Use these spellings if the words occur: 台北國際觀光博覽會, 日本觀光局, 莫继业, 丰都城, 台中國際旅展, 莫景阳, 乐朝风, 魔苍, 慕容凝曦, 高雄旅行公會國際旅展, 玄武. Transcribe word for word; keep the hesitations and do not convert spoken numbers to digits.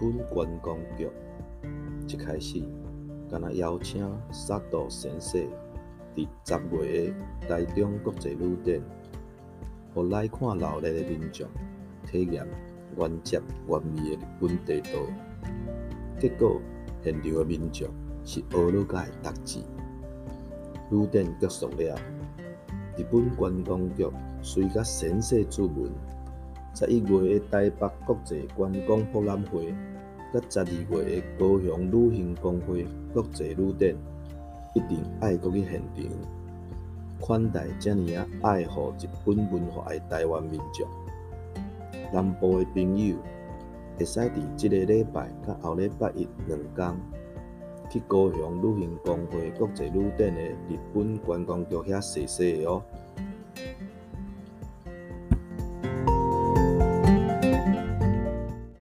阮观光局一开始，敢若邀请沙杜先生伫十月的台中国际旅展，互来看热闹的民众体验原汁原味的日本地道。结果，现场的民众是学了解特技。旅展结束了，日本观光局随甲先生注文。十一月的台北国际观光博览会，甲十二月的高雄旅行工会国际旅展，一定爱阁去现场款待遮尼啊爱护日本文化的台湾民众。南部的朋友会使伫即个礼拜甲后礼拜一两天去高雄旅行工会国际旅展的日本观光局遐踅踅哦。